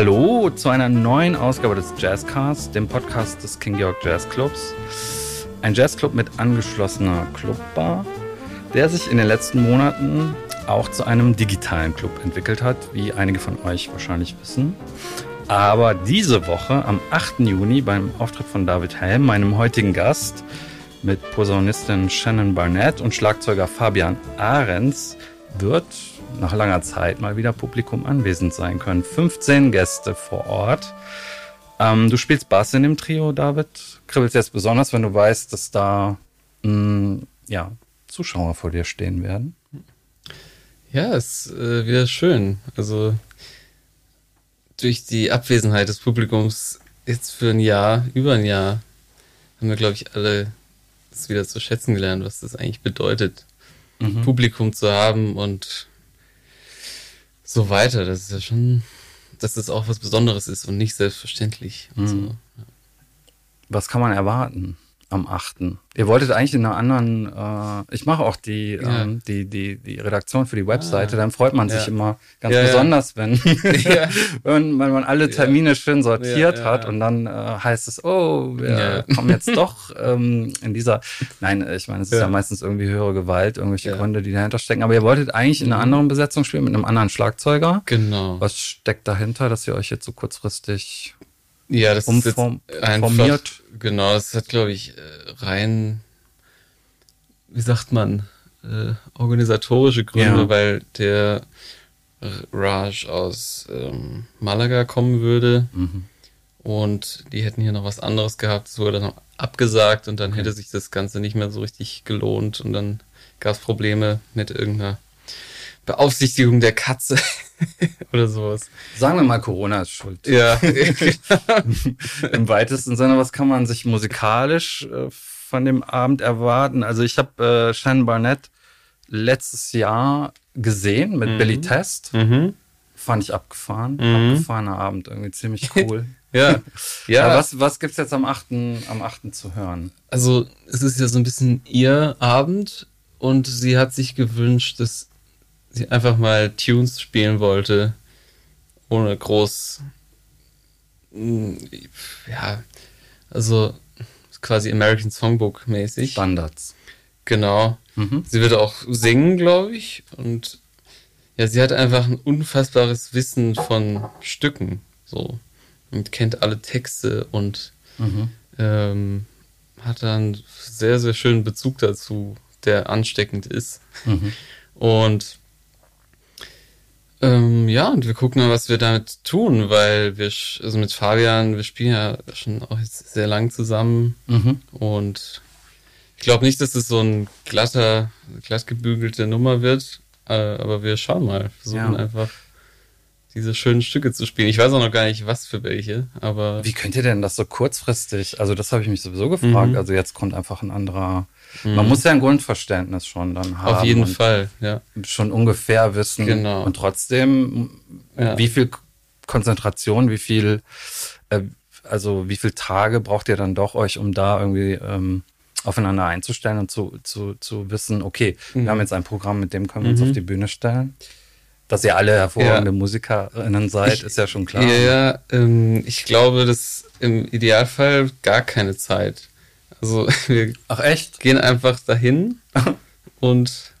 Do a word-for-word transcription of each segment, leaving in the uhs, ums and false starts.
Hallo zu einer neuen Ausgabe des Jazzcasts, dem Podcast des King George Jazz Clubs. Ein Jazzclub mit angeschlossener Clubbar, der sich in den letzten Monaten auch zu einem digitalen Club entwickelt hat, wie einige von euch wahrscheinlich wissen. Aber diese Woche, am achten Juni, beim Auftritt von David Helm, meinem heutigen Gast, mit Posaunistin Shannon Barnett und Schlagzeuger Fabian Ahrens, wird nach langer Zeit mal wieder Publikum anwesend sein können. fünfzehn Gäste vor Ort. Ähm, du spielst Bass in dem Trio, David. Kribbelst jetzt besonders, wenn du weißt, dass da mh, ja, Zuschauer vor dir stehen werden. Ja, ist äh, wieder schön. Also durch die Abwesenheit des Publikums jetzt für ein Jahr, über ein Jahr, haben wir, glaube ich, alle das wieder zu schätzen gelernt, was das eigentlich bedeutet, mhm. Publikum zu haben und so weiter. Das ist ja schon, dass das auch was Besonderes ist und nicht selbstverständlich. Und mhm. so. Ja. Was kann man erwarten am achten? Ihr wolltet eigentlich in einer anderen, äh, ich mache auch die, ja. ähm, die, die, die Redaktion für die Webseite, ah, dann freut man sich ja. immer ganz ja, besonders, wenn, ja. wenn, wenn man alle Termine ja. schön sortiert ja, ja, hat ja. und dann äh, heißt es, oh, wir ja. kommen jetzt doch ähm, in dieser, nein, ich meine, es ist ja, ja meistens irgendwie höhere Gewalt, irgendwelche ja. Gründe, die dahinter stecken, aber ihr wolltet eigentlich in einer anderen Besetzung spielen, mit einem anderen Schlagzeuger. Genau. Was steckt dahinter, dass ihr euch jetzt so kurzfristig... Ja, das ist jetzt einfach, genau, das hat, glaube ich, rein, wie sagt man, äh, organisatorische Gründe, ja. weil der Raj aus ähm, Malaga kommen würde mhm. und die hätten hier noch was anderes gehabt, das wurde dann abgesagt und dann okay. hätte sich das Ganze nicht mehr so richtig gelohnt und dann gab es Probleme mit irgendeiner Beaufsichtigung der Katze oder sowas. Sagen wir mal, Corona ist schuld. Ja. Im weitesten Sinne, was kann man sich musikalisch äh, von dem Abend erwarten? Also ich habe äh, Shannon Barnett letztes Jahr gesehen mit mhm. Billy Test. Mhm. Fand ich abgefahren. Mhm. Abgefahrener Abend, irgendwie ziemlich cool. ja. ja. Aber was, was gibt es jetzt am achten zu hören? Also es ist ja so ein bisschen ihr Abend und sie hat sich gewünscht, dass sie einfach mal Tunes spielen wollte, ohne groß, ja, also quasi American Songbook mäßig. Standards. Genau. Mhm. Sie wird auch singen, glaube ich. Und ja, sie hat einfach ein unfassbares Wissen von Stücken, so. Und kennt alle Texte und mhm. ähm, hat einen sehr, sehr schönen Bezug dazu, der ansteckend ist. Mhm. Und Ähm, ja, und wir gucken mal, was wir damit tun, weil wir, also mit Fabian, wir spielen ja schon auch jetzt sehr lang zusammen mhm. und ich glaube nicht, dass es so ein glatter, glatt gebügelte Nummer wird, äh, aber wir schauen mal, versuchen ja. einfach diese schönen Stücke zu spielen. Ich weiß auch noch gar nicht, was für welche, aber... Wie könnt ihr denn das so kurzfristig, also das habe ich mich sowieso gefragt, mhm. also jetzt kommt einfach ein anderer... Man mhm. muss ja ein Grundverständnis schon dann haben. Auf jeden Fall, ja. Schon ungefähr wissen. Genau. Und trotzdem, ja. wie viel Konzentration, wie viel, äh, also wie viele Tage braucht ihr dann doch euch, um da irgendwie ähm, aufeinander einzustellen und zu, zu, zu wissen, okay, mhm. wir haben jetzt ein Programm, mit dem können wir mhm. uns auf die Bühne stellen. Dass ihr alle hervorragende ja. MusikerInnen seid, ich, ist ja schon klar. Ja, ja ähm, ich glaube, dass im Idealfall gar keine Zeit. Also wir Ach, echt? gehen einfach dahin und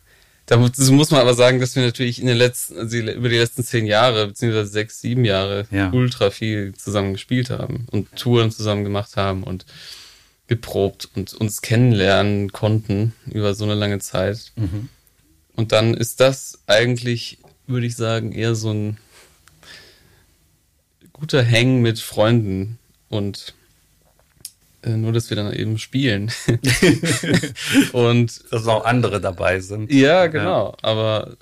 da muss man aber sagen, dass wir natürlich in den letzten, also über die letzten zehn Jahre, beziehungsweise sechs, sieben Jahre ja. ultra viel zusammen gespielt haben und Touren zusammen gemacht haben und geprobt und uns kennenlernen konnten über so eine lange Zeit. Mhm. Und dann ist das eigentlich, würde ich sagen, eher so ein guter Hang mit Freunden und nur, dass wir dann eben spielen. Und dass auch andere dabei sind. Ja, genau. Aber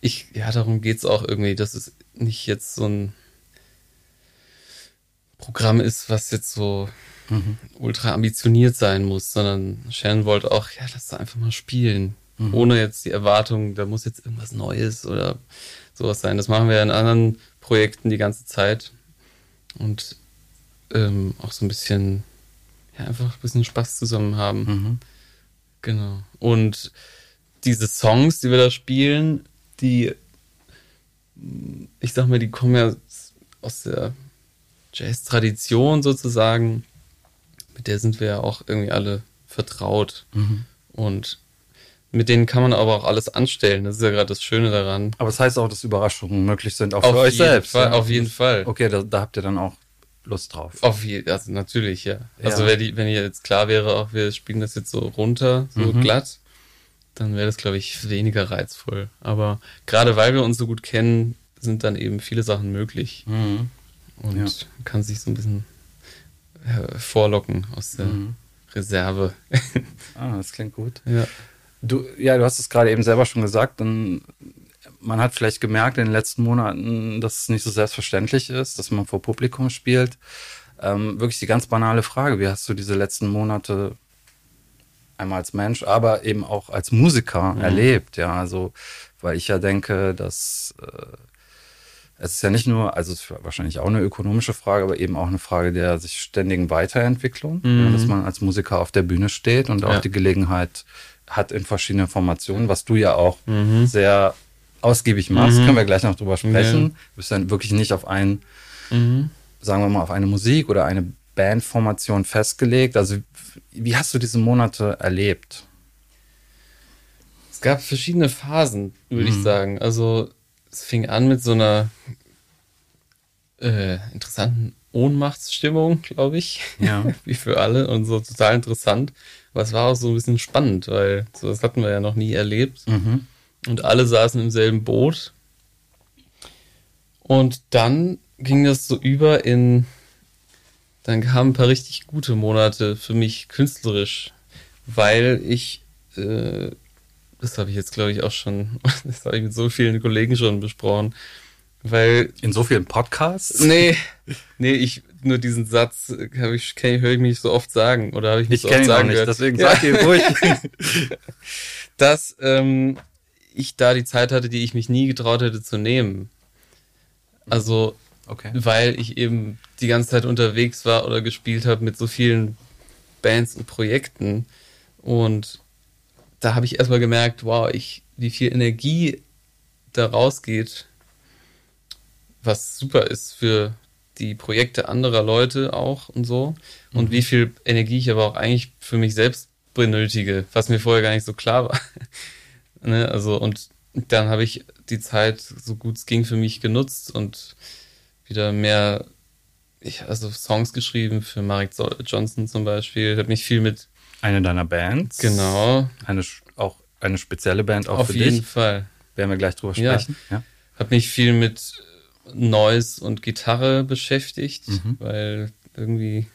ich, ja, darum geht es auch irgendwie, dass es nicht jetzt so ein Programm ist, was jetzt so mhm. ultra ambitioniert sein muss, sondern Shannon wollte auch, ja, lass da einfach mal spielen. Mhm. Ohne jetzt die Erwartung, da muss jetzt irgendwas Neues oder sowas sein. Das machen wir ja in anderen Projekten die ganze Zeit. Und Ähm, auch so ein bisschen, ja, einfach ein bisschen Spaß zusammen haben. Mhm. Genau. Und diese Songs, die wir da spielen, die, ich sag mal, die kommen ja aus der Jazz-Tradition sozusagen, mit der sind wir ja auch irgendwie alle vertraut. Mhm. Und mit denen kann man aber auch alles anstellen. Das ist ja gerade das Schöne daran. Aber das heißt auch, dass Überraschungen möglich sind, auch auf für euch selbst. Fall, ja? Auf jeden Fall. Okay, da, da habt ihr dann auch Lust drauf. Auf jeden, also natürlich, ja. ja. Also wenn die, wenn ihr jetzt klar wäre, auch wir spielen das jetzt so runter, so mhm. glatt, dann wäre das, glaube ich, weniger reizvoll. Aber gerade weil wir uns so gut kennen, sind dann eben viele Sachen möglich. Mhm. Und ja. kann sich so ein bisschen vorlocken aus der mhm. Reserve. Ah, das klingt gut. Ja. Du, ja, du hast es gerade eben selber schon gesagt, dann man hat vielleicht gemerkt in den letzten Monaten, dass es nicht so selbstverständlich ist, dass man vor Publikum spielt. Ähm, wirklich die ganz banale Frage, wie hast du diese letzten Monate einmal als Mensch, aber eben auch als Musiker mhm. erlebt? Ja, also, weil ich ja denke, dass äh, es ist ja nicht nur, also es ist wahrscheinlich auch eine ökonomische Frage, aber eben auch eine Frage der sich ständigen Weiterentwicklung, mhm. ja, dass man als Musiker auf der Bühne steht und auch ja. die Gelegenheit hat in verschiedenen Formationen, was du ja auch mhm. sehr ausgiebig machst, mhm. können wir gleich noch drüber sprechen. Mhm. Du bist dann wirklich nicht auf einen, mhm. sagen wir mal, auf eine Musik oder eine Bandformation festgelegt. Also wie hast du diese Monate erlebt? Es gab verschiedene Phasen, würde mhm. ich sagen. Also es fing an mit so einer äh, interessanten Ohnmachtsstimmung, glaube ich, ja. wie für alle und so total interessant. Aber es war auch so ein bisschen spannend, weil so, das hatten wir ja noch nie erlebt. Mhm. Und alle saßen im selben Boot. Und dann ging das so über in, dann kamen ein paar richtig gute Monate für mich künstlerisch, weil ich, äh, das habe ich jetzt glaube ich auch schon, das habe ich mit so vielen Kollegen schon besprochen, weil... In so vielen Podcasts? Nee, nee, ich, nur diesen Satz habe ich, höre ich mich so oft sagen, oder habe ich nicht so oft sagen gehört. Ich kenne ihn auch nicht, deswegen ja. sag ihn ruhig. Dass, ähm, ich da die Zeit hatte, die ich mich nie getraut hätte zu nehmen. Also, okay. weil ich eben die ganze Zeit unterwegs war oder gespielt habe mit so vielen Bands und Projekten. Und da habe ich erstmal gemerkt, wow, ich, wie viel Energie da rausgeht, was super ist für die Projekte anderer Leute auch und so. Mhm. Und wie viel Energie ich aber auch eigentlich für mich selbst benötige, was mir vorher gar nicht so klar war. Ne, also und dann habe ich die Zeit, so gut es ging, für mich genutzt und wieder mehr, ich also Songs geschrieben für Mark Johnson zum Beispiel. Habe mich viel mit... Eine deiner Bands. Genau. Eine, auch eine spezielle Band auch Auf für dich. Auf jeden Fall. Werden wir gleich drüber sprechen. Ja. Ja. Habe mich viel mit Noise und Gitarre beschäftigt, mhm. weil irgendwie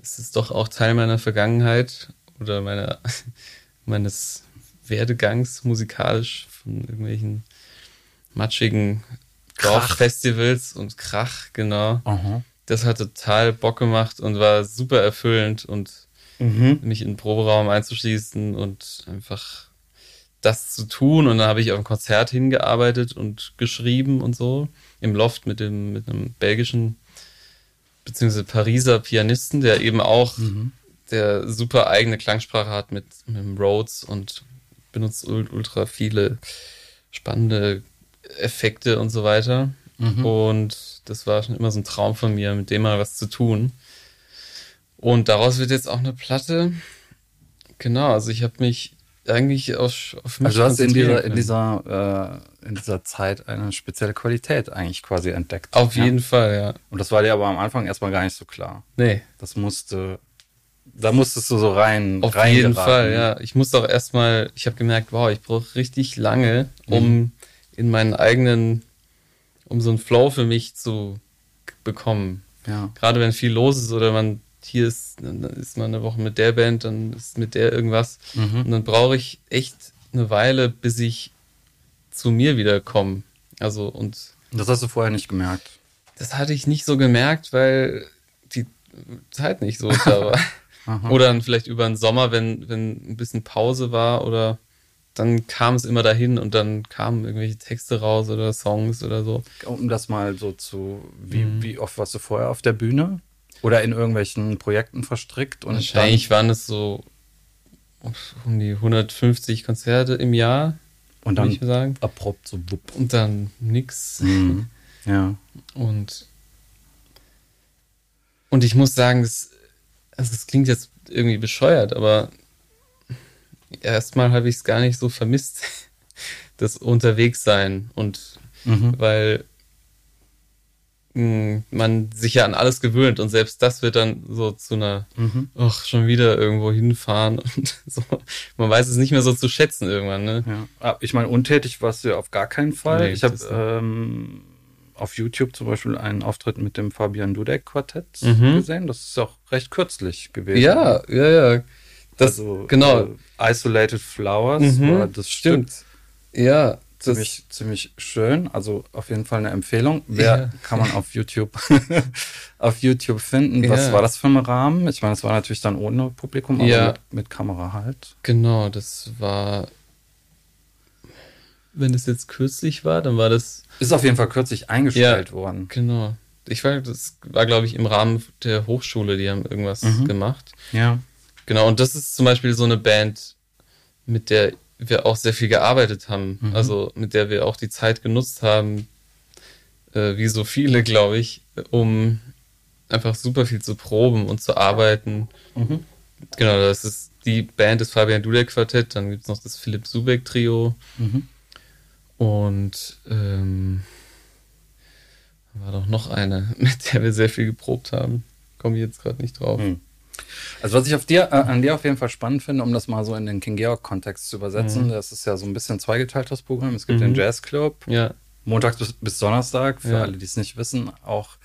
ist es doch auch Teil meiner Vergangenheit oder meiner meines... Werdegangs musikalisch von irgendwelchen matschigen Dorffestivals und Krach, genau. Aha. Das hat total Bock gemacht und war super erfüllend und mhm. mich in den Proberaum einzuschließen und einfach das zu tun. Und dann habe ich auf ein Konzert hingearbeitet und geschrieben und so im Loft mit dem mit einem belgischen beziehungsweise Pariser Pianisten, der eben auch mhm. der super eigene Klangsprache hat mit, mit dem Rhodes und benutzt ultra viele spannende Effekte und so weiter. Mhm. Und das war schon immer so ein Traum von mir, mit dem mal was zu tun. Und daraus wird jetzt auch eine Platte. Genau, also ich habe mich eigentlich auf, auf mich also konzentriert. Also du hast in dieser, in, dieser, äh, in dieser Zeit eine spezielle Qualität eigentlich quasi entdeckt. Auf ja? jeden Fall, ja. Und das war dir aber am Anfang erstmal gar nicht so klar. Nee. Das musste... Da musstest du so rein Auf rein jeden geraten. Fall, ja. Ich musste auch erstmal, ich habe gemerkt, wow, ich brauche richtig lange, um mhm. in meinen eigenen, um so einen Flow für mich zu bekommen. Ja. Gerade wenn viel los ist oder man hier ist, dann ist man eine Woche mit der Band, dann ist mit der irgendwas. Mhm. Und dann brauche ich echt eine Weile, bis ich zu mir wieder komme. Also, und das hast du vorher nicht gemerkt? Das hatte ich nicht so gemerkt, weil die Zeit nicht so da war. Aha. Oder dann vielleicht über den Sommer, wenn, wenn ein bisschen Pause war oder dann kam es immer dahin und dann kamen irgendwelche Texte raus oder Songs oder so. Um das mal so zu, wie, mhm. wie oft warst du vorher auf der Bühne oder in irgendwelchen Projekten verstrickt? Und wahrscheinlich dann, waren es so um die hundertfünfzig Konzerte im Jahr, und dann würde ich sagen. Abrupt so wupp. Und dann nix. Mhm. Ja. Und Und ich muss sagen, das, also das klingt jetzt irgendwie bescheuert, aber erstmal habe ich es gar nicht so vermisst, das Unterwegssein. Und mhm. weil mh, man sich ja an alles gewöhnt und selbst das wird dann so zu einer, mhm. ach, schon wieder irgendwo hinfahren und so. Man weiß es nicht mehr so zu schätzen irgendwann, ne? Ja. Ich meine, untätig warst du ja auf gar keinen Fall. Nee, ich habe ähm, auf YouTube zum Beispiel einen Auftritt mit dem Fabian Dudek-Quartett mhm. gesehen. Das ist auch recht kürzlich gewesen. Ja, ja, ja. Das, also, genau. Äh, Isolated Flowers mhm, war das Stück. Stimmt. Ja. Ziemlich, das, ziemlich schön. Also auf jeden Fall eine Empfehlung. Wer ja. kann man auf YouTube auf YouTube finden? Ja. Was war das für ein Rahmen? Ich meine, das war natürlich dann ohne Publikum, aber ja. mit, mit Kamera halt. Genau, das war. Wenn das jetzt kürzlich war, dann war das. Ist auf jeden Fall kürzlich eingestellt ja, worden. Genau. Ich war, das war, glaube ich, im Rahmen der Hochschule, die haben irgendwas mhm. gemacht. Ja. Genau, und das ist zum Beispiel so eine Band, mit der wir auch sehr viel gearbeitet haben, mhm. also mit der wir auch die Zeit genutzt haben, äh, wie so viele, glaube ich, um einfach super viel zu proben und zu arbeiten. Mhm. Genau, das ist die Band, das Fabian Dudek-Quartett, dann gibt es noch das Philipp Subeck-Trio mhm. und ähm, war doch noch eine, mit der wir sehr viel geprobt haben. Komme ich jetzt gerade nicht drauf. Mhm. Also was ich auf dir, äh, an dir auf jeden Fall spannend finde, um das mal so in den King-George-Kontext zu übersetzen, mhm. das ist ja so ein bisschen zweigeteiltes Programm. Es gibt mhm. den Jazzclub, ja. montags bis, bis Donnerstag, für ja. alle, die es nicht wissen, auch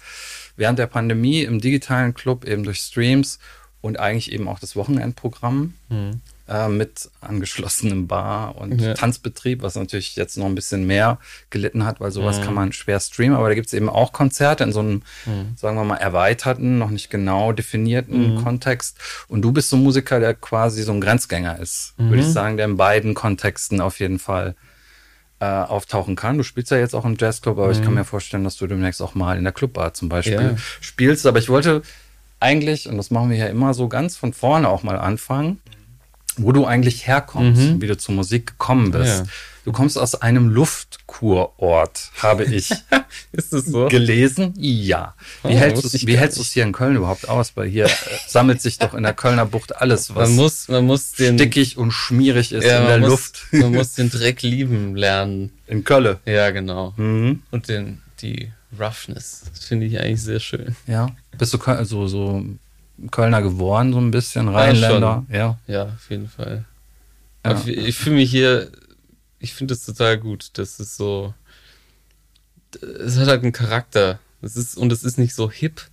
während der Pandemie im digitalen Club, eben durch Streams und eigentlich eben auch das Wochenendprogramm mhm. äh, mit angeschlossenem Bar- und ja. Tanzbetrieb, was natürlich jetzt noch ein bisschen mehr gelitten hat, weil sowas mhm. kann man schwer streamen, aber da gibt es eben auch Konzerte in so einem, mhm. sagen wir mal, erweiterten, noch nicht genau definierten mhm. Kontext. Und du bist so ein Musiker, der quasi so ein Grenzgänger ist, mhm. würde ich sagen, der in beiden Kontexten auf jeden Fall äh, auftauchen kann. Du spielst ja jetzt auch im Jazzclub, aber mhm. ich kann mir vorstellen, dass du demnächst auch mal in der Clubbar zum Beispiel ja. spielst. Aber ich wollte eigentlich, und das machen wir ja immer so ganz von vorne auch mal anfangen, wo du eigentlich herkommst, mhm. wie du zur Musik gekommen bist. Ja. Du kommst aus einem Luftkurort, habe ich Ist das so? gelesen. Ja. Wie oh, hältst du es hier in Köln überhaupt aus? Weil hier äh, sammelt sich doch in der Kölner Bucht alles, was man muss, man muss den, stickig und schmierig ist ja, in der muss, Luft. Man muss den Dreck lieben lernen. In Köln. Ja, genau. Mhm. Und den, die Roughness. Das finde ich eigentlich sehr schön. Ja. Bist du Köl- so, so Kölner geworden, so ein bisschen? Rheinländer? Ja, ja. ja auf jeden Fall. Ja. Aber ich, ich fühle mich hier, ich finde es total gut. Das ist so, es hat halt einen Charakter. Das ist, und es ist nicht so hip.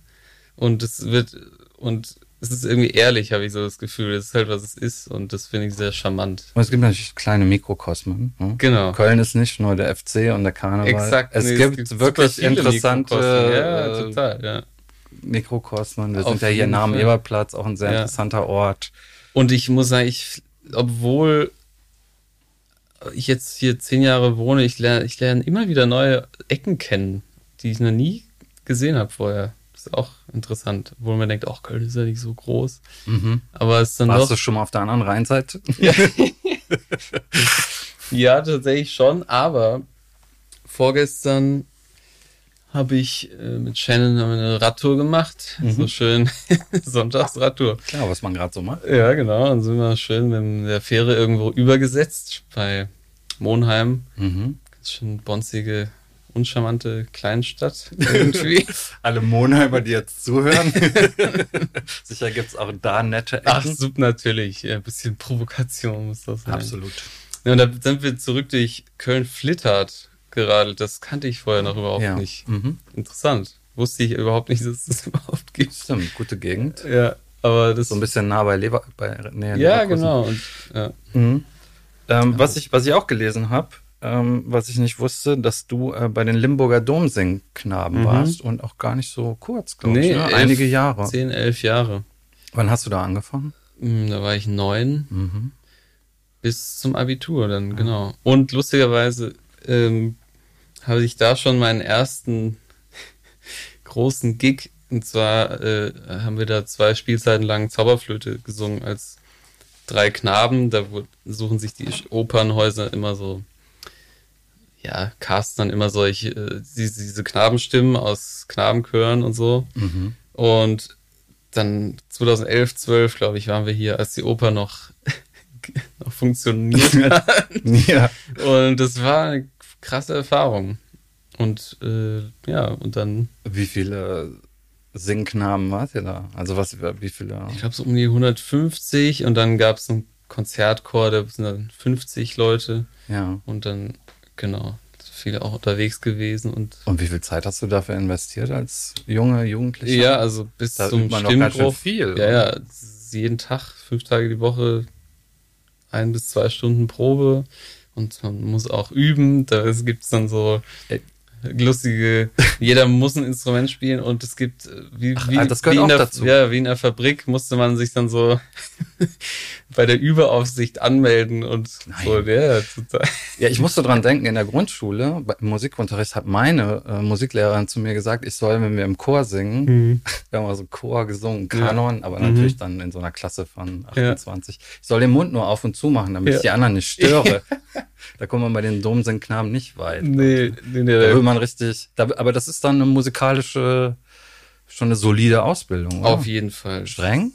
Und es wird, und es ist irgendwie ehrlich, habe ich so das Gefühl. Das ist halt, was es ist. Und das finde ich sehr charmant. Und es gibt natürlich kleine Mikrokosmen. Ne? Genau. Köln ist nicht nur der F C und der Karneval. Exakt. Es, nee, gibt, es gibt wirklich interessante. Ja, total, ja. Mikrokosmen. Wir Auf sind ja hier nahe am Eberplatz, auch ein sehr ja. interessanter Ort. Und ich muss sagen, ich, obwohl ich jetzt hier zehn Jahre wohne, ich lerne ich lerne immer wieder neue Ecken kennen, die ich noch nie gesehen habe vorher. Das ist auch interessant, obwohl man denkt, ach, Köln ist ja nicht so groß. Mhm. Aber es ist dann Warst doch, du schon mal auf der anderen Rheinseite? Ja. ja, tatsächlich schon, aber vorgestern habe ich äh, mit Shannon eine Radtour gemacht. Mhm. So schön Sonntagsradtour. Klar, was man gerade so macht. Ja, genau. Dann sind wir schön mit der Fähre irgendwo übergesetzt bei Monheim. Mhm. Ganz schön bonzige, uncharmante Kleinstadt irgendwie. Alle Monheimer, die jetzt zuhören. Sicher gibt es auch da nette Ecken. Ach, sub natürlich. Ein bisschen Provokation muss das sein. Absolut. Ja, und da sind wir zurück durch Köln-Flithart geradelt. Das kannte ich vorher noch überhaupt ja. nicht. Mhm. Interessant. Wusste ich überhaupt nicht, dass es das überhaupt gibt. Stimmt, gute Gegend. Ja, aber das so ein bisschen nah bei Lever... Bei, nee, ja, Leverkusen. Genau. Und, ja. Mhm. Ähm, ja. Was ich, was ich auch gelesen habe, ähm, was ich nicht wusste, dass du äh, bei den Limburger Domsingknaben mhm. warst und auch gar nicht so kurz, glaube nee, ich. Ne? Elf, Einige Jahre. Zehn, elf Jahre. Wann hast du da angefangen? Da war ich neun. Mhm. Bis zum Abitur dann, mhm. genau. Und lustigerweise ähm, habe ich da schon meinen ersten großen Gig. Und zwar äh, haben wir da zwei Spielzeiten lang Zauberflöte gesungen als drei Knaben. Da suchen sich die Opernhäuser immer so, ja, casten dann immer solche, äh, diese, diese Knabenstimmen aus Knabenchören und so. Mhm. Und dann zwanzig elf, zwölf, glaube ich, waren wir hier, als die Oper noch, noch funktioniert hat. Ja. Und das war eine krasse Erfahrung. Und äh, ja, und dann... Wie viele Singknaben wart ihr da? Also was, wie viele? Ich glaube so um die hundertfünfzig, und dann gab es einen Konzertchor, da sind dann fünfzig Leute. Ja. Und dann, genau, viele auch unterwegs gewesen. Und, und wie viel Zeit hast du dafür investiert als junge Jugendlicher? Ja, also bis da zum Stimmbruch. Viel, ja, ja, jeden Tag, fünf Tage die Woche, ein bis zwei Stunden Probe. Und man muss auch üben, da gibt es dann so lustige, jeder muss ein Instrument spielen, und es gibt, wie, wie, Ach, das gehört wie, in der, auch dazu. Ja, wie in der Fabrik musste man sich dann so bei der Überaufsicht anmelden und Nein. so. Ja, total. Ja, ich musste dran denken, in der Grundschule, im Musikunterricht hat meine äh, Musiklehrerin zu mir gesagt, ich soll, wenn wir im Chor singen, mhm. wir haben also Chor gesungen, Kanon, ja. aber mhm. natürlich dann in so einer Klasse von achtundzwanzig, ja. ich soll den Mund nur auf und zu machen, damit ja. ich die anderen nicht störe. Da kommt man bei den Domsingknaben nicht weit. Nee, nee, nee. Da will man richtig, da, aber das ist dann eine musikalische, schon eine solide Ausbildung, oder? Auf jeden Fall. Streng?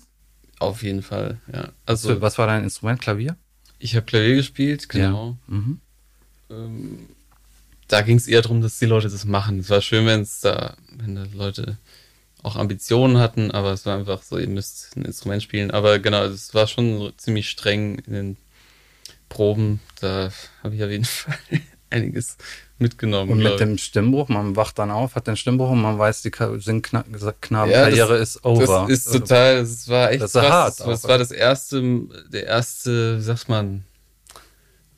Auf jeden Fall, ja. Also, was war dein Instrument? Klavier? Ich habe Klavier gespielt, genau. Ja. Mhm. Ähm, da ging es eher darum, dass die Leute das machen. Es war schön, wenn es da, wenn da Leute auch Ambitionen hatten, aber es war einfach so, ihr müsst ein Instrument spielen. Aber genau, es war schon ziemlich streng in den Proben, da habe ich auf jeden Fall einiges mitgenommen. Und mit dem Stimmbruch, man wacht dann auf, hat den Stimmbruch und man weiß, die Singknabenkarriere ja, ist over. Das ist total, das war echt das krass. Hart, das aber. war das erste, der erste, wie sagt man,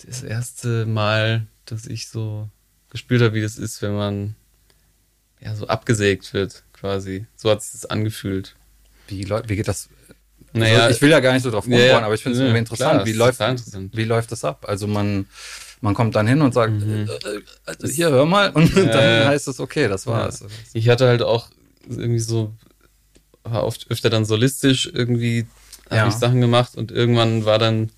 das erste Mal, dass ich so gespürt habe, wie das ist, wenn man ja so abgesägt wird, quasi. So hat sich das angefühlt. Wie, Leute, wie geht das? Naja, also ich will ja gar nicht so drauf rumbohren, ja, aber ich finde es ja, irgendwie interessant. Klar, wie, läuft, interessant. wie läuft das ab? Also man, man kommt dann hin und sagt, mhm. äh, also hier, hör mal. Und ja, dann heißt es, okay, das war's. Ja. Ich hatte halt auch irgendwie so, war oft öfter dann solistisch irgendwie, habe ja. ich Sachen gemacht, und irgendwann war dann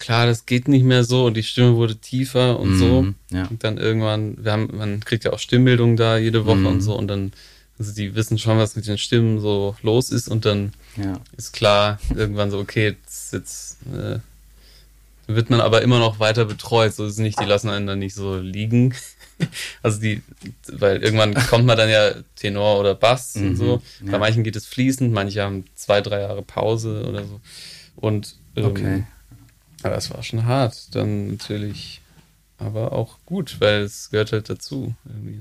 klar, das geht nicht mehr so, und die Stimme wurde tiefer und mhm, so. Ja. Und dann irgendwann, wir haben, man kriegt ja auch Stimmbildung da jede Woche mhm. und so, und dann also die wissen schon, was mit den Stimmen so los ist, und dann ja. ist klar, irgendwann so, okay, jetzt, jetzt äh, wird man aber immer noch weiter betreut, so ist es nicht, die lassen einen dann nicht so liegen. Also die, weil irgendwann kommt man dann ja Tenor oder Bass mhm, und so. Bei ja. manchen geht es fließend, manche haben zwei, drei Jahre Pause oder so. Und ähm, okay. aber es war schon hart, dann natürlich. Aber auch gut, weil es gehört halt dazu. Irgendwie.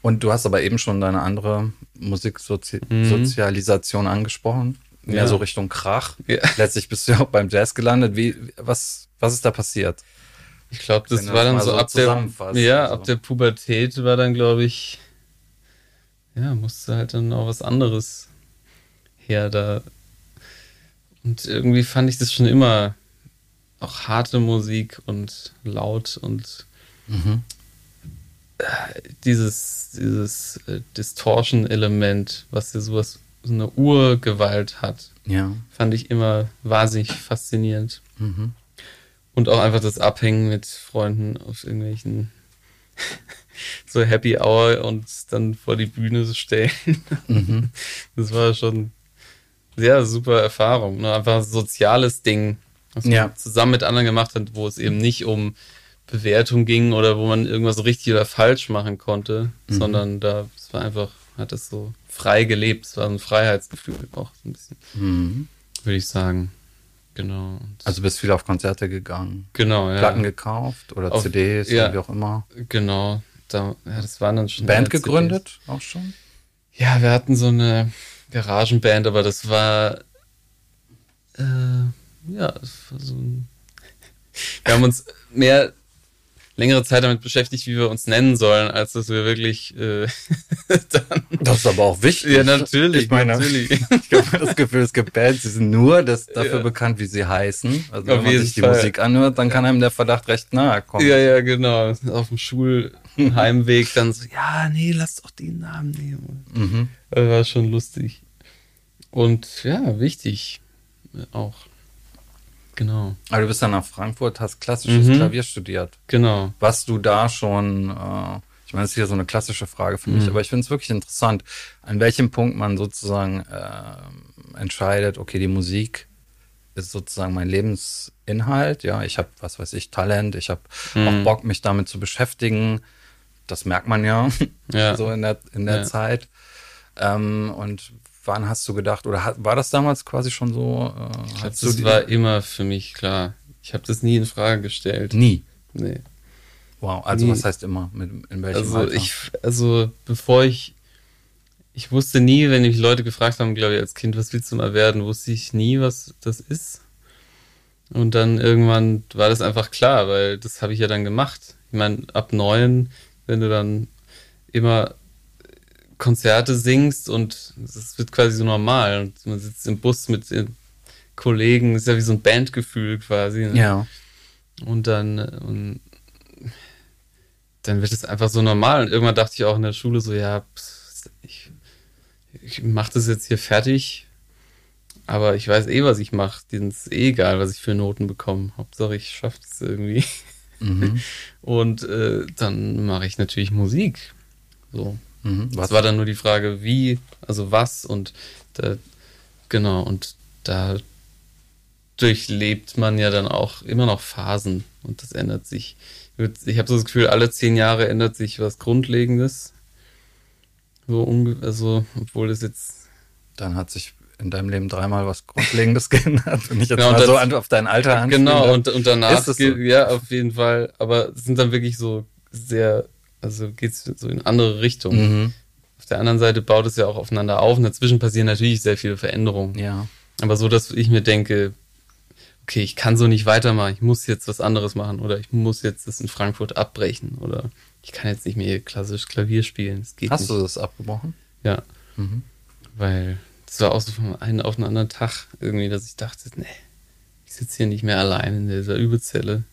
Und du hast aber eben schon deine andere Musiksozialisation mhm. angesprochen. Mehr ja. so Richtung Krach. Ja. Letztlich bist du ja auch beim Jazz gelandet. Wie, was, was ist da passiert? Ich glaube, das Wenn war das dann so ab der, ja, so. ab der Pubertät war dann, glaube ich, ja, musste halt dann auch was anderes her da. Und irgendwie fand ich das schon immer auch harte Musik und laut und mhm. dieses, dieses Distortion-Element, was ja sowas, so eine Urgewalt hat, ja. fand ich immer wahnsinnig faszinierend. Mhm. Und auch einfach das Abhängen mit Freunden auf irgendwelchen so Happy Hour und dann vor die Bühne zu stellen. Mhm. Das war schon sehr super Erfahrung. Ne? Einfach ein soziales Ding, was man ja. zusammen mit anderen gemacht hat, wo es eben nicht um Bewertung ging oder wo man irgendwas richtig oder falsch machen konnte, mhm. sondern da es war einfach, hat es so frei gelebt. Es war so ein Freiheitsgefühl auch so ein bisschen, mhm. würde ich sagen. Genau. Und also bist viel auf Konzerte gegangen? Genau, ja. Platten gekauft oder auf, C Ds ja, oder wie auch immer? Genau. Da, ja, das waren dann schon Band gegründet C Ds. Auch schon? Ja, wir hatten so eine Garagenband, aber das war äh, ja, also wir haben uns mehr längere Zeit damit beschäftigt, wie wir uns nennen sollen, als dass wir wirklich äh, dann... Das ist aber auch wichtig. Ja, natürlich. Ich meine, natürlich. Ich habe das Gefühl, es gibt Bands, die sind nur das, dafür ja. bekannt, wie sie heißen. Also auf wenn man sich die Fall. Musik anhört, dann kann einem der Verdacht recht nahe kommen. Ja, ja, genau. Auf dem Schulheimweg dann so, ja, nee, lass doch den Namen nehmen. Mhm. Das war schon lustig. Und ja, wichtig auch. Genau. Also du bist dann nach Frankfurt, hast klassisches mhm. Klavier studiert. Genau. Warst du da schon, äh, ich Ich meine, das ist ja so eine klassische Frage für mich, mhm. aber ich finde es wirklich interessant, an welchem Punkt man sozusagen äh, entscheidet, okay, die Musik ist sozusagen mein Lebensinhalt, ja, ich habe, was weiß ich, Talent, ich habe mhm. auch Bock, mich damit zu beschäftigen, das merkt man ja, ja. so in der, in der ja. Zeit. Ähm, und wann hast du gedacht, oder hat, war das damals quasi schon so? Äh, ich glaub, das war immer für mich klar. Ich habe das nie in Frage gestellt. Nie? Nee. Wow, also nie. Was heißt immer? Mit, in welchem also Alter? Ich, also bevor ich, ich wusste nie, wenn mich Leute gefragt haben, glaube ich, als Kind, was willst du mal werden, wusste ich nie, was das ist. Und dann irgendwann war das einfach klar, weil das habe ich ja dann gemacht. Ich meine, ab neun, wenn du dann immer Konzerte singst und es wird quasi so normal und man sitzt im Bus mit Kollegen, ist ja wie so ein Bandgefühl quasi. Ne? Ja. Und dann, und dann wird es einfach so normal. Und irgendwann dachte ich auch in der Schule so, ja, ich, ich mache das jetzt hier fertig, aber ich weiß eh, was ich mache. Denen ist eh egal, was ich für Noten bekomme. Hauptsache, ich schaffe es irgendwie. Mhm. Und äh, dann mache ich natürlich Musik. So. Mhm. Das war dann nur die Frage, wie, also was und da, genau, und da durchlebt man ja dann auch immer noch Phasen und das ändert sich. Ich habe so das Gefühl, alle zehn Jahre ändert sich was Grundlegendes. So unge- also, obwohl es jetzt... Dann hat sich in deinem Leben dreimal was Grundlegendes geändert. Wenn ich jetzt genau, mal so an, auf dein Alter anspiele. Genau, und, und danach, so. Geht, ja, auf jeden Fall. Aber es sind dann wirklich so sehr, also geht es so in andere Richtungen. Mhm. Auf der anderen Seite baut es ja auch aufeinander auf. Und dazwischen passieren natürlich sehr viele Veränderungen. Ja. Aber so, dass ich mir denke, okay, ich kann so nicht weitermachen, ich muss jetzt was anderes machen oder ich muss jetzt das in Frankfurt abbrechen oder ich kann jetzt nicht mehr klassisch Klavier spielen. Das geht Hast nicht. Du das abgebrochen? Ja, mhm. weil das war auch so von einem auf den anderen Tag irgendwie, dass ich dachte, nee, ich sitze hier nicht mehr allein in dieser Übezelle.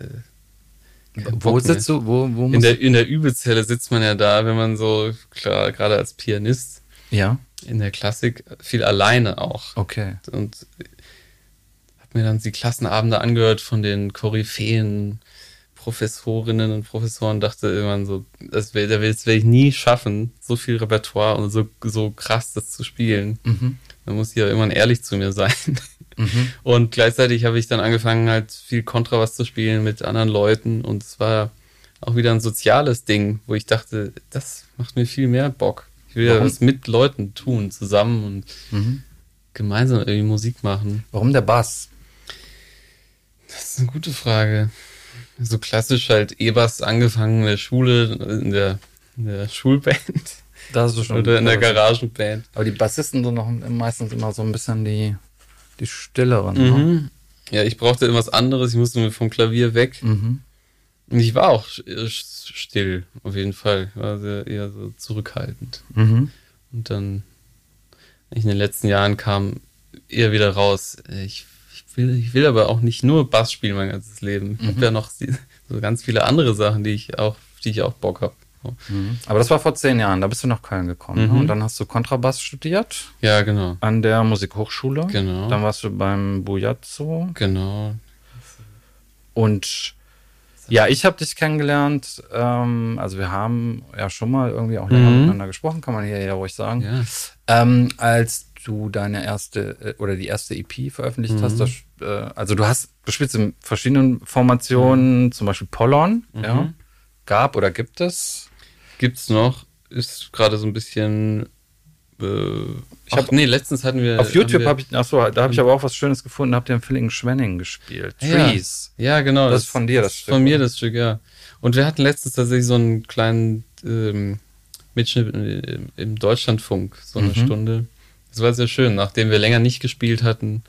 Äh, wo sitzt du? Wo, wo in, der, in der Übezelle sitzt man ja da, wenn man so, klar, gerade als Pianist ja. in der Klassik viel alleine auch. Okay. Und mir dann die Klassenabende angehört von den Koryphäen, Professorinnen und Professoren, dachte irgendwann so, das werde will ich nie schaffen, so viel Repertoire und so, so krass das zu spielen. Mhm. Man muss ja irgendwann ehrlich zu mir sein. Mhm. Und gleichzeitig habe ich dann angefangen, halt viel Kontrabass zu spielen mit anderen Leuten und es war auch wieder ein soziales Ding, wo ich dachte, das macht mir viel mehr Bock. Ich will Warum? ja was mit Leuten tun, zusammen und mhm. gemeinsam irgendwie Musik machen. Warum der Bass? Das ist eine gute Frage. So klassisch halt E-Bass angefangen in der Schule, in der, in der Schulband. Da hast du schon. Oder in der Garagenband. Aber die Bassisten sind noch meistens immer so ein bisschen die, die stilleren. Mhm. Ne? Ja, ich brauchte irgendwas anderes. Ich musste vom Klavier weg. Mhm. Und ich war auch still, auf jeden Fall. Ich war sehr, eher so zurückhaltend. Mhm. Und dann, ich in den letzten Jahren kam eher wieder raus. Ich Ich will aber auch nicht nur Bass spielen mein ganzes Leben. Ich mhm. habe ja noch so ganz viele andere Sachen, die ich auch, die ich auch Bock habe. So. Mhm. Aber das war vor zehn Jahren, da bist du nach Köln gekommen. Mhm. Ne? Und dann hast du Kontrabass studiert. Ja, genau. An der Musikhochschule. Genau. Dann warst du beim Bujazzo. Genau. Und ja, ich habe dich kennengelernt. Ähm, also wir haben ja schon mal irgendwie auch länger mhm. miteinander gesprochen, kann man hier ja ruhig sagen. Ja. Ähm, als du deine erste oder die erste E P veröffentlicht mhm. hast, das, äh, also du hast, du spielst in verschiedenen Formationen, mhm. zum Beispiel Pollon, mhm. ja, gab oder gibt es? Gibt's noch, ist gerade so ein bisschen, äh, ich hab, ach, nee, letztens hatten wir... Auf YouTube habe ich, achso, da habe ich aber auch was Schönes gefunden, habt ihr in Villingen-Schwenningen gespielt, ja, Trees. Ja, genau. Das, das ist von dir das, das Stück. Von mir oder? Das Stück, ja. Und wir hatten letztens tatsächlich so einen kleinen ähm, Mitschnitt im Deutschlandfunk, so eine mhm. Stunde. Das war sehr schön, nachdem wir länger nicht gespielt hatten.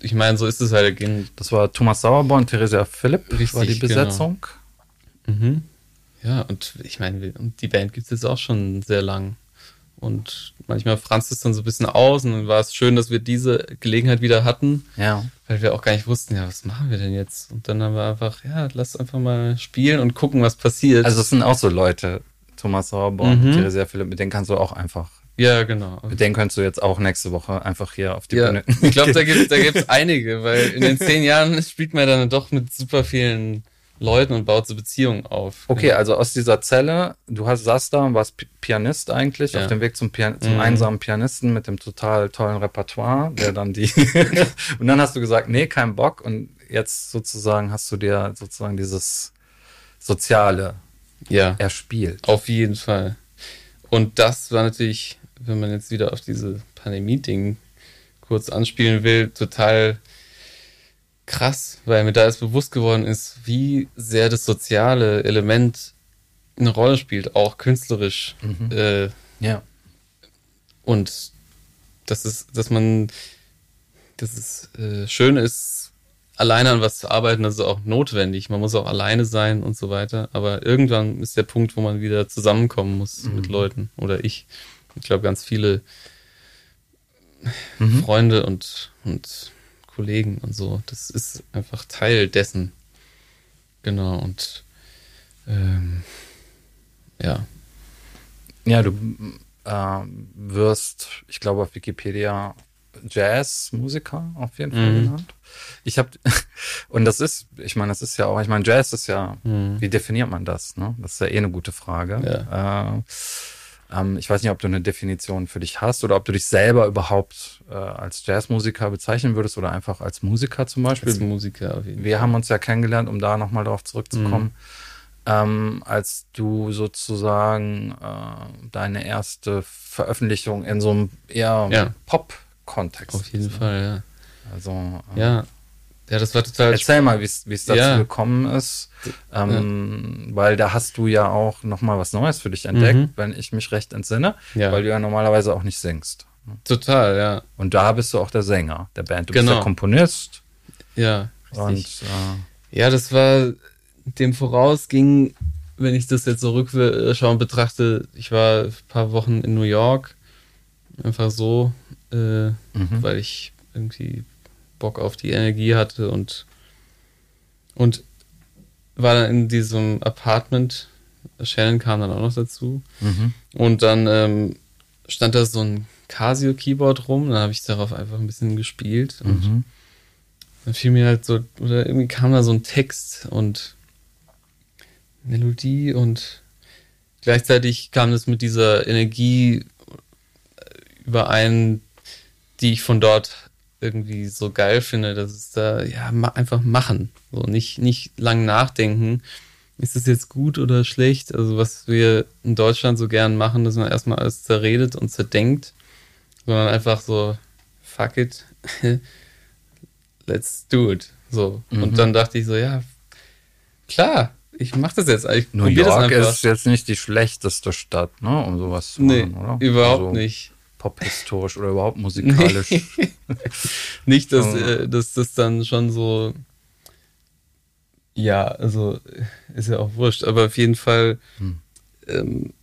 Ich meine, so ist es halt. Das war Thomas Sauerborn, Theresia Philipp, richtig, war die Besetzung. Genau. Mhm. Ja, und ich meine, die Band gibt es jetzt auch schon sehr lang. Und manchmal franzt es dann so ein bisschen aus und dann war es schön, dass wir diese Gelegenheit wieder hatten. Ja. Weil wir auch gar nicht wussten, ja, was machen wir denn jetzt? Und dann haben wir einfach, ja, lass einfach mal spielen und gucken, was passiert. Also es sind auch so Leute, Thomas Sauerborn, mhm. Theresia Philipp, mit denen kannst du auch einfach... Ja, genau. Mit denen könntest du jetzt auch nächste Woche einfach hier auf die ja, Bühne. Ich glaube, da gibt es da gibt's einige, weil in den zehn Jahren spielt man dann doch mit super vielen Leuten und baut so Beziehungen auf. Okay, genau. Also aus dieser Zelle, du hast saß da und warst P- Pianist eigentlich, ja. auf dem Weg zum, Pian- zum mhm. einsamen Pianisten mit dem total tollen Repertoire, der dann die... und dann hast du gesagt, nee, kein Bock. Und jetzt sozusagen hast du dir sozusagen dieses Soziale ja. erspielt. Auf jeden Fall. Und das war natürlich, wenn man jetzt wieder auf diese Pandemie-Ding kurz anspielen will, total... krass, weil mir da erst bewusst geworden ist, wie sehr das soziale Element eine Rolle spielt, auch künstlerisch. Mhm. Äh, ja. Und dass es, dass man, dass es äh, schön ist, alleine an was zu arbeiten, das ist auch notwendig. Man muss auch alleine sein und so weiter. Aber irgendwann ist der Punkt, wo man wieder zusammenkommen muss mhm. mit Leuten. Oder ich. Ich glaube, ganz viele mhm. Freunde und, und Kollegen und so. Das ist einfach Teil dessen. Genau, und ähm, ja. Ja, du äh, wirst, ich glaube, auf Wikipedia Jazzmusiker auf jeden Fall mhm. genannt. Ich habe, und das ist, ich meine, das ist ja auch, ich meine, Jazz ist ja, mhm. wie definiert man das? Ne? Das ist ja eh eine gute Frage. Ja. Äh, Ich weiß nicht, ob du eine Definition für dich hast oder ob du dich selber überhaupt äh, als Jazzmusiker bezeichnen würdest oder einfach als Musiker zum Beispiel. Als Musiker auf jeden Fall. Wir haben uns ja kennengelernt, um da nochmal drauf zurückzukommen, mhm. ähm, als du sozusagen äh, deine erste Veröffentlichung in so einem eher ja. Pop-Kontext. Auf jeden hast, Fall, ne? ja. Also, äh, ja. Ja, das war total. Erzähl mal, wie es dazu ja. gekommen ist, ähm, ja. weil da hast du ja auch nochmal was Neues für dich entdeckt, mhm. wenn ich mich recht entsinne, ja. weil du ja normalerweise auch nicht singst. Total, ja. Und da bist du auch der Sänger der Band. Du genau. bist der Komponist. Ja, richtig. Und, äh, ja, das war dem vorausging, wenn ich das jetzt so rückschauen betrachte, ich war ein paar Wochen in New York, einfach so, äh, mhm. weil ich irgendwie Bock auf die Energie hatte und, und war dann in diesem Apartment. Shannon kam dann auch noch dazu. Mhm. Und dann ähm, stand da so ein Casio-Keyboard rum. Dann habe ich darauf einfach ein bisschen gespielt. Und mhm. dann fiel mir halt so, oder irgendwie kam da so ein Text und Melodie und gleichzeitig kam das mit dieser Energie überein, die ich von dort irgendwie so geil finde, dass es da, ja, ma- einfach machen. So, nicht, nicht lang nachdenken. Ist das jetzt gut oder schlecht? Also, was wir in Deutschland so gern machen, dass man erstmal alles zerredet und zerdenkt, sondern einfach so, fuck it, let's do it. So. Mhm. Und dann dachte ich so, ja, klar, ich mach das jetzt. Ich New York das einfach. Ist jetzt nicht die schlechteste Stadt, ne, um sowas zu machen, nee, oder? Überhaupt also. nicht. Historisch oder überhaupt musikalisch. Nee. Nicht, dass, äh, dass das dann schon so, ja, also ist ja auch wurscht, aber auf jeden Fall hm. ähm,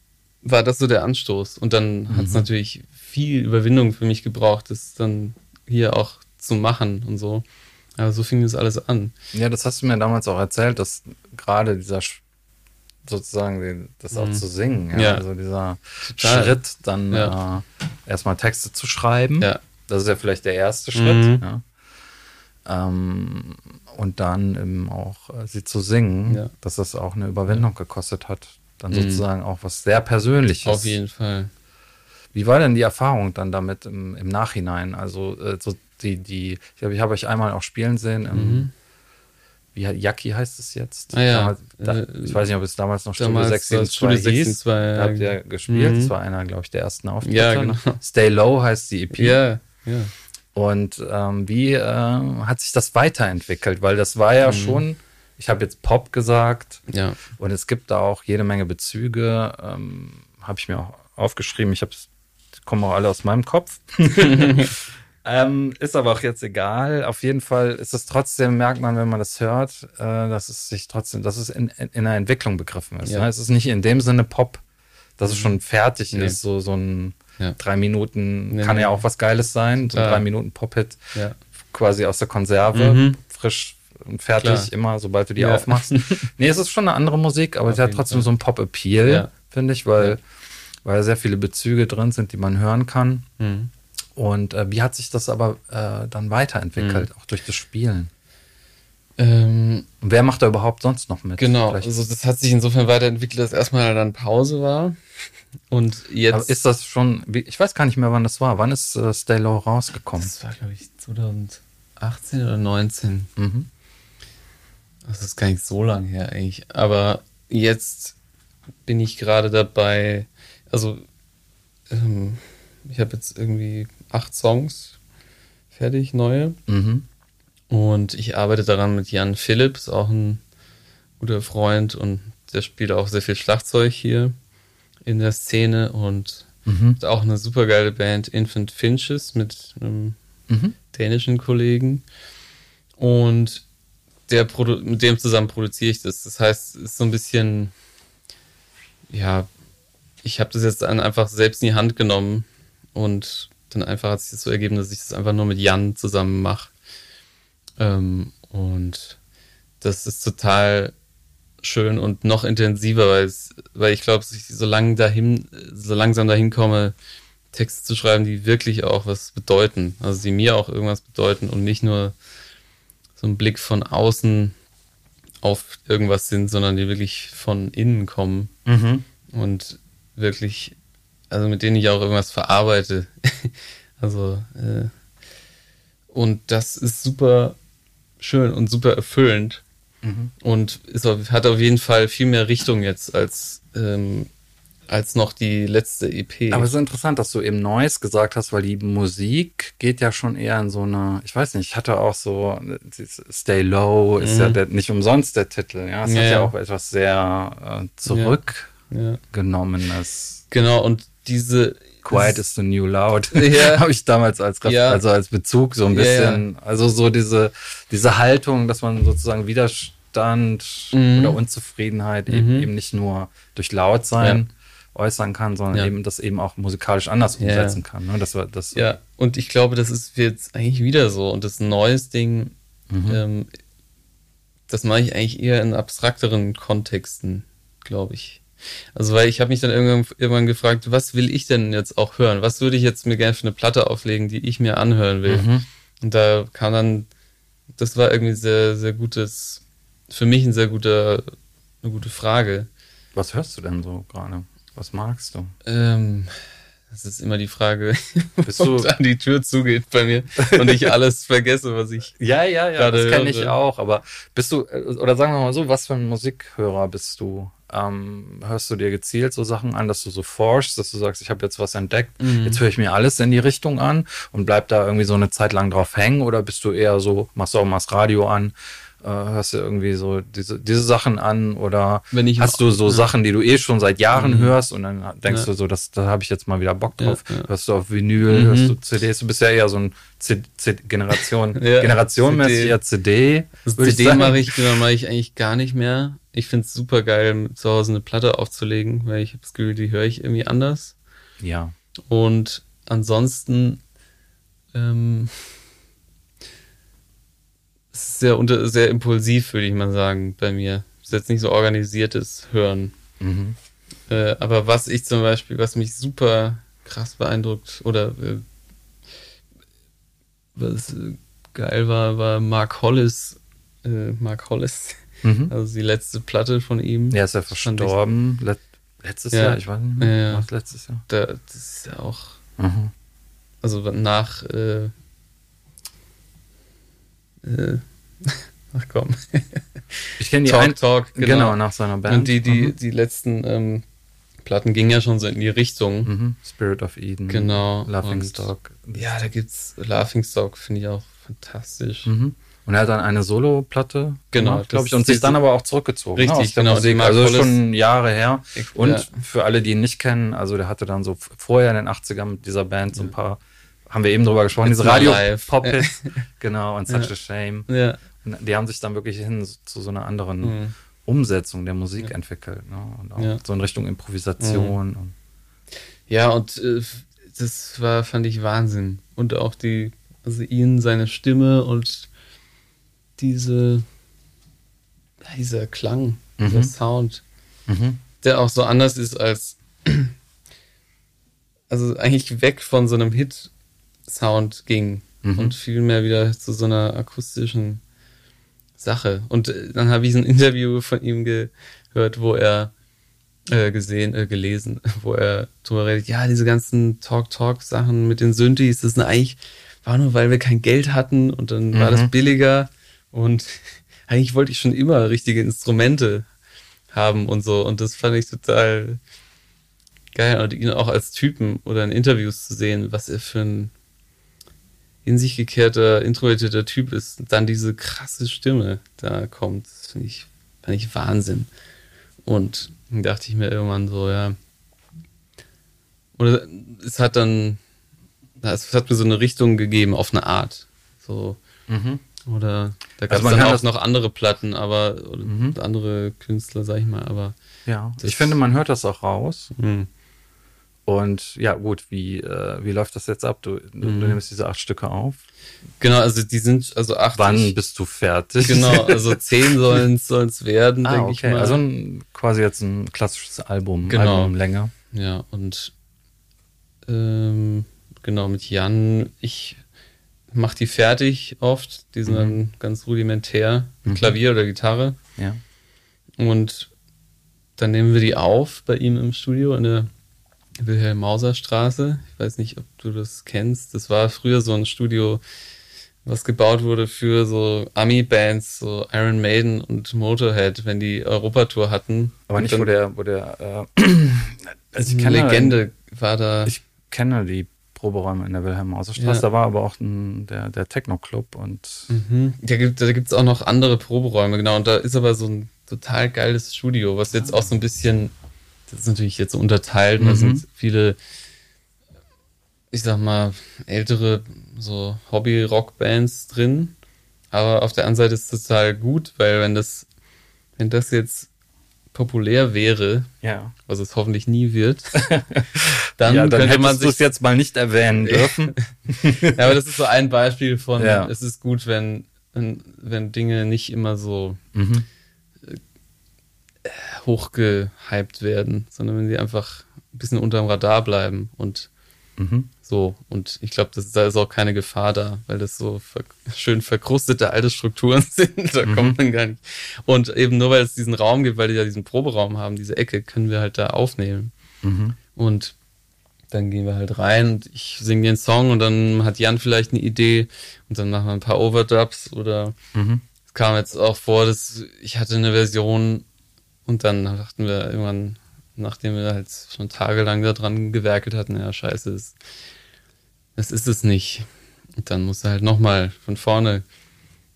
war das so der Anstoß. Und dann mhm. hat es natürlich viel Überwindung für mich gebraucht, das dann hier auch zu machen und so. Aber so fing das alles an. Ja, das hast du mir damals auch erzählt, dass gerade dieser sozusagen das auch mhm. zu singen. Ja? Ja. Also dieser Total. Schritt, dann ja. äh, erstmal Texte zu schreiben. Ja. Das ist ja vielleicht der erste Schritt. Mhm. Ja? Ähm, und dann eben auch äh, sie zu singen, ja. dass das auch eine Überwindung ja. gekostet hat. Dann mhm. sozusagen auch was sehr Persönliches. Auf jeden Fall. Wie war denn die Erfahrung dann damit im, im Nachhinein? Also äh, so die, die, ich glaube, ich habe euch einmal auch spielen sehen im mhm. wie Jacky heißt es jetzt? Ah, ja. damals, da, ich weiß nicht, ob es damals noch Studio sechs hieß. Studio sechs ja. habt ihr gespielt. Mhm. Das war einer, glaube ich, der ersten Auftritte. Ja, genau. Stay Low heißt die E P. Ja, ja. Und ähm, wie äh, hat sich das weiterentwickelt? Weil das war ja mhm. schon, ich habe jetzt Pop gesagt. Ja. Und es gibt da auch jede Menge Bezüge. Ähm, habe ich mir auch aufgeschrieben. Ich habe es, kommen auch alle aus meinem Kopf. Ähm, ist aber auch jetzt egal. Auf jeden Fall ist es trotzdem, merkt man, wenn man das hört, äh, dass es sich trotzdem, dass es in, in, in einer Entwicklung begriffen ist. Ja. Ne? Es ist nicht in dem Sinne Pop, dass mhm. es schon fertig nee. ist. So, so ein ja. drei Minuten nee, kann nee. ja auch was Geiles sein. So ein ja. drei Minuten Pop-Hit ja. quasi aus der Konserve, mhm. frisch und fertig, Klar. immer, sobald du die ja. aufmachst. Nee, es ist schon eine andere Musik, aber es hat trotzdem Fall. so ein Pop-Appeal, ja. finde ich, weil, ja. weil sehr viele Bezüge drin sind, die man hören kann. Mhm. Und äh, wie hat sich das aber äh, dann weiterentwickelt, mhm. auch durch das Spielen? Ähm, Und wer macht da überhaupt sonst noch mit? Genau, vielleicht? Also das hat sich insofern weiterentwickelt, dass erstmal dann Pause war. Und jetzt. Aber ist das schon, ich weiß gar nicht mehr, wann das war. Wann ist äh, Stay Low rausgekommen? Das war, glaube ich, zwanzig achtzehn oder neunzehn. Mhm. Das ist gar nicht so lang her eigentlich. Aber jetzt bin ich gerade dabei, also ähm, ich habe jetzt irgendwie acht Songs fertig, neue. Mhm. Und ich arbeite daran mit Jan Phillips, auch ein guter Freund, und der spielt auch sehr viel Schlagzeug hier in der Szene und mhm. hat auch eine super geile Band, Infant Finches, mit einem mhm. dänischen Kollegen. Und der Produ- mit dem zusammen produziere ich das. Das heißt, es ist so ein bisschen, ja, ich habe das jetzt einfach selbst in die Hand genommen und dann einfach hat sich das so ergeben, dass ich das einfach nur mit Jan zusammen mache. Ähm, und das ist total schön und noch intensiver, weil, es, weil ich glaube, ich so, lang dahin, so langsam dahin komme, Texte zu schreiben, die wirklich auch was bedeuten, also die mir auch irgendwas bedeuten und nicht nur so ein Blick von außen auf irgendwas sind, sondern die wirklich von innen kommen mhm. und wirklich, also mit denen ich auch irgendwas verarbeite. also äh, Und das ist super schön und super erfüllend mhm. und ist auf, hat auf jeden Fall viel mehr Richtung jetzt als, ähm, als noch die letzte E P. Aber es ist interessant, dass du eben Neues gesagt hast, weil die Musik geht ja schon eher in so eine, ich weiß nicht, ich hatte auch so, Stay Low ist mhm. ja der, nicht umsonst der Titel. Ja, es ja, hat ja auch etwas sehr äh, zurückgenommenes. Ja. Ja. Genau, und diese... Quiet is the new loud. Ja. Habe ich damals als, ja. also als Bezug so ein bisschen. Ja, ja. Also so diese, diese Haltung, dass man sozusagen Widerstand mhm. oder Unzufriedenheit mhm. eben, eben nicht nur durch Lautsein ja. äußern kann, sondern ja. eben das eben auch musikalisch anders ja. umsetzen kann. Ne? Das war, das ja, und ich glaube, das ist jetzt eigentlich wieder so. Und das neues Ding, mhm. ähm, das mache ich eigentlich eher in abstrakteren Kontexten, glaube ich. Also, weil ich habe mich dann irgendwann, irgendwann gefragt, was will ich denn jetzt auch hören? Was würde ich jetzt mir gerne für eine Platte auflegen, die ich mir anhören will? Mhm. Und da kam dann, das war irgendwie sehr, sehr gutes, für mich ein sehr guter, eine gute Frage. Was hörst du denn so gerade? Was magst du? Ähm, das ist immer die Frage, bis du an die Tür zugeht bei mir und ich alles vergesse, was ich ja, ja, ja, das kenne ich auch, aber bist du, oder sagen wir mal so, was für ein Musikhörer bist du? Ähm, hörst du dir gezielt so Sachen an, dass du so forschst, dass du sagst, ich habe jetzt was entdeckt, mhm. jetzt höre ich mir alles in die Richtung an und bleib da irgendwie so eine Zeit lang drauf hängen, oder bist du eher so, machst du auch mal das Radio an, äh, hörst du irgendwie so diese, diese Sachen an, oder Wenn ich hast du so ja. Sachen, die du eh schon seit Jahren mhm. hörst und dann denkst ja. du so, das, da habe ich jetzt mal wieder Bock drauf, ja, ja. hörst du auf Vinyl, mhm. hörst du C Ds, du bist ja eher so ein C- C- Generation, ja, generationmäßig eher C D. Das C D mache ich, genau, mache ich eigentlich gar nicht mehr. Ich finde es super geil, zu Hause eine Platte aufzulegen, weil ich habe das Gefühl, die höre ich irgendwie anders. Ja. Und ansonsten ähm, es ist sehr, unter, sehr impulsiv, würde ich mal sagen, bei mir. Es ist jetzt nicht so organisiertes Hören. Mhm. Äh, aber was ich zum Beispiel, was mich super krass beeindruckt oder äh, was äh, geil war, war Mark Hollis. Äh, Mark Hollis. Mhm. Also die letzte Platte von ihm. Ja, ist ja verstorben. Let- letztes ja. Jahr, ich weiß nicht mehr. Ja. Was letztes Jahr? Da, das ist ja auch. Mhm. Also nach. Äh, äh, ach komm. Ich kenne die Talk, ein- Talk genau. genau, nach seiner Band. Und die, die, mhm. die letzten ähm, Platten gingen ja schon so in die Richtung. Mhm. Spirit of Eden. Genau. Laughingstock. Ja, da gibt's Laughingstock, finde ich auch fantastisch. Mhm. Und er hat dann eine Solo-Platte genau, gemacht, glaube ich, und sich dann aber auch zurückgezogen. Richtig, ne, genau. Musik, also schon Jahre her. Ich, und ja. für alle, die ihn nicht kennen, also der hatte dann so vorher in den achtzigern mit dieser Band so ein paar, haben wir eben drüber gesprochen, It's diese Radio-Pop-Hits, genau, und Such ja. a Shame. Ja. Und die haben sich dann wirklich hin zu so einer anderen mhm. Umsetzung der Musik ja. entwickelt, ne? Und auch ja. so in Richtung Improvisation. Mhm. Und ja, und äh, das war, fand ich Wahnsinn. Und auch die, also ihn, seine Stimme und Diese, dieser Klang, mhm. dieser Sound, mhm. der auch so anders ist als, also eigentlich weg von so einem Hit-Sound ging mhm. und vielmehr wieder zu so einer akustischen Sache. Und dann habe ich ein Interview von ihm gehört, wo er äh, gesehen, äh, gelesen, wo er drüber redet, ja, diese ganzen Talk-Talk-Sachen mit den Synthes, das sind eigentlich, war nur, weil wir kein Geld hatten und dann mhm. war das billiger und eigentlich wollte ich schon immer richtige Instrumente haben und so, und das fand ich total geil, und ihn auch als Typen oder in Interviews zu sehen, was er für ein in sich gekehrter, introvertierter Typ ist, und dann diese krasse Stimme da kommt, das finde ich, fand ich Wahnsinn. Und dann dachte ich mir irgendwann so, ja, oder es hat dann, es hat mir so eine Richtung gegeben, auf eine Art, so, mhm. oder da gab es also dann auch noch andere Platten, aber mhm. andere Künstler, sag ich mal, aber ja, ich finde, man hört das auch raus. Mhm. Und ja, gut, wie, äh, wie läuft das jetzt ab? Du, du, mhm. du nimmst diese acht Stücke auf. Genau, also die sind, also acht. Wann bist du fertig? Genau, also zehn sollen es werden, ah, denke okay. ich mal. Also ein, quasi jetzt ein klassisches Album, genau. Albumlänge. Ja, und ähm, genau, mit Jan, ich mache die fertig oft, die sind mhm. dann ganz rudimentär, mhm. Klavier oder Gitarre. Ja. Und dann nehmen wir die auf bei ihm im Studio in der Wilhelm-Mauser-Straße. Ich weiß nicht, ob du das kennst. Das war früher so ein Studio, was gebaut wurde für so Ami-Bands, so Iron Maiden und Motorhead, wenn die Europatour hatten. Aber und nicht, wo der, wo der äh, also ich Legende kenne, war da. Ich kenne die Proberäume in der Wilhelm-Mauser-Straße. Ja. Da war aber auch ein, der, der Techno-Club und mhm. da gibt es da gibt's auch noch andere Proberäume, genau. Und da ist aber so ein total geiles Studio, was jetzt auch so ein bisschen, das ist natürlich jetzt so unterteilt, mhm. da sind viele, ich sag mal, ältere so Hobby-Rock-Bands drin, aber auf der anderen Seite ist es total gut, weil wenn das, wenn das jetzt populär wäre, ja. was es hoffentlich nie wird, dann, ja, dann könnte man sich... jetzt mal nicht erwähnen dürfen. Ja, aber das ist so ein Beispiel von, ja. es ist gut, wenn, wenn, wenn Dinge nicht immer so... Mhm. hochgehypt werden, sondern wenn sie einfach ein bisschen unterm Radar bleiben und mhm. so. Und ich glaube, da ist auch keine Gefahr da, weil das so ver- schön verkrustete alte Strukturen sind. Da mhm. kommt man gar nicht. Und eben nur, weil es diesen Raum gibt, weil die ja diesen Proberaum haben, diese Ecke, können wir halt da aufnehmen. Mhm. Und dann gehen wir halt rein und ich singe den Song und dann hat Jan vielleicht eine Idee und dann machen wir ein paar Overdubs oder mhm. es kam jetzt auch vor, dass ich hatte eine Version. Und dann dachten wir irgendwann, nachdem wir halt schon tagelang da dran gewerkelt hatten, ja, scheiße, das ist es nicht. Und dann musst du halt nochmal von vorne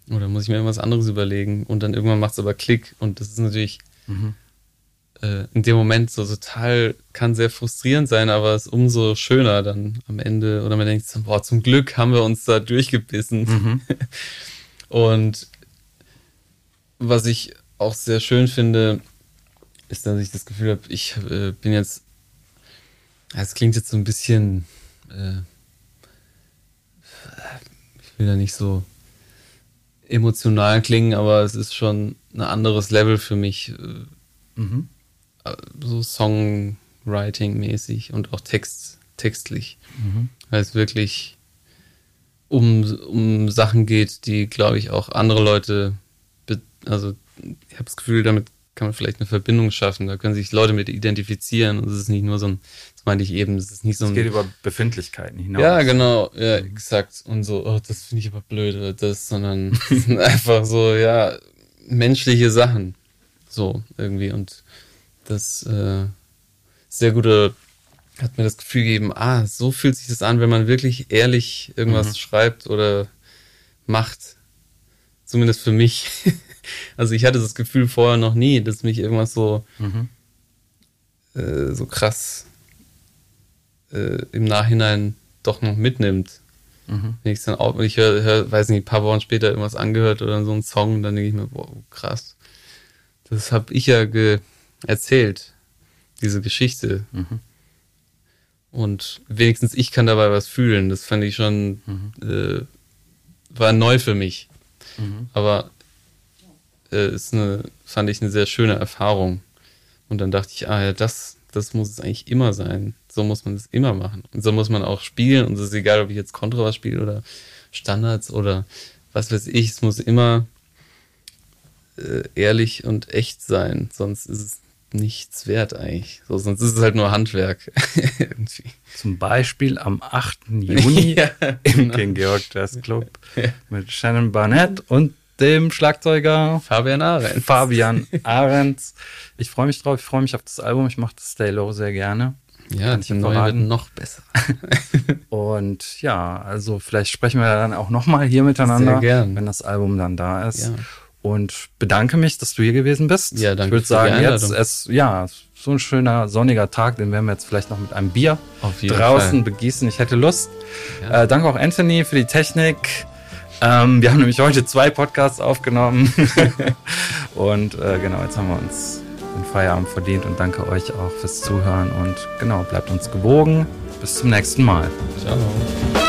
oder muss ich mir irgendwas anderes überlegen. Und dann irgendwann macht es aber Klick. Und das ist natürlich mhm. äh, in dem Moment so total, kann sehr frustrierend sein, aber es ist umso schöner dann am Ende. Oder man denkt, boah, zum Glück haben wir uns da durchgebissen. Mhm. Und was ich auch sehr schön finde, ist, dass ich das Gefühl habe, ich äh, bin jetzt, es klingt jetzt so ein bisschen, äh, ich will da nicht so emotional klingen, aber es ist schon ein anderes Level für mich, äh, mhm. so Songwriting-mäßig und auch text, textlich, mhm. weil es wirklich um, um Sachen geht, die, glaube ich, auch andere Leute, be- also ich habe das Gefühl, damit kann man vielleicht eine Verbindung schaffen. Da können sich Leute mit identifizieren. Und es ist nicht nur so ein, das meinte ich eben, es ist nicht so ein... Es geht über Befindlichkeiten hinaus. Ja, genau, ja, exakt. Und so, oh, das finde ich aber blöd oder das, sondern das sind einfach so, ja, menschliche Sachen. So, irgendwie. Und das äh, sehr gute, hat mir das Gefühl gegeben, ah, so fühlt sich das an, wenn man wirklich ehrlich irgendwas mhm. schreibt oder macht. Zumindest für mich. Also ich hatte das Gefühl vorher noch nie, dass mich irgendwas so mhm. äh, so krass äh, im Nachhinein doch noch mitnimmt. Mhm. Wenn ich es dann auch, ich höre, hör, weiß nicht, ein paar Wochen später irgendwas angehört oder so einen Song, und dann denke ich mir, boah, krass. Das habe ich ja ge- erzählt, diese Geschichte. Mhm. Und wenigstens ich kann dabei was fühlen. Das fand ich schon, mhm. äh, war neu für mich. Mhm. Aber ist eine, fand ich eine sehr schöne Erfahrung. Und dann dachte ich, ah ja, das, das muss es eigentlich immer sein. So muss man es immer machen. Und so muss man auch spielen. Und es ist egal, ob ich jetzt Kontrabass spiele oder Standards oder was weiß ich. Es muss immer äh, ehrlich und echt sein, sonst ist es nichts wert eigentlich. So, sonst ist es halt nur Handwerk. Zum Beispiel am achten Juni ja, im King George Jazz Club ja. mit Shannon Barnett und dem Schlagzeuger Fabian Ahrens. Fabian Ahrens. Ich freue mich drauf, ich freue mich auf das Album. Ich mache das Stay Low sehr gerne. Ja, die neue wird noch besser. Und ja, also vielleicht sprechen wir dann auch nochmal hier miteinander, sehr gern, wenn das Album dann da ist. Ja. Und bedanke mich, dass du hier gewesen bist. Ja, danke. Ich würde sagen, jetzt ist ja so ein schöner sonniger Tag, den werden wir jetzt vielleicht noch mit einem Bier draußen Fall. begießen. Ich hätte Lust. Ja. Äh, danke auch Anthony für die Technik. Ähm, wir haben nämlich heute zwei Podcasts aufgenommen. Und äh, genau, jetzt haben wir uns den Feierabend verdient und danke euch auch fürs Zuhören. Und genau, bleibt uns gewogen. Bis zum nächsten Mal. Ciao.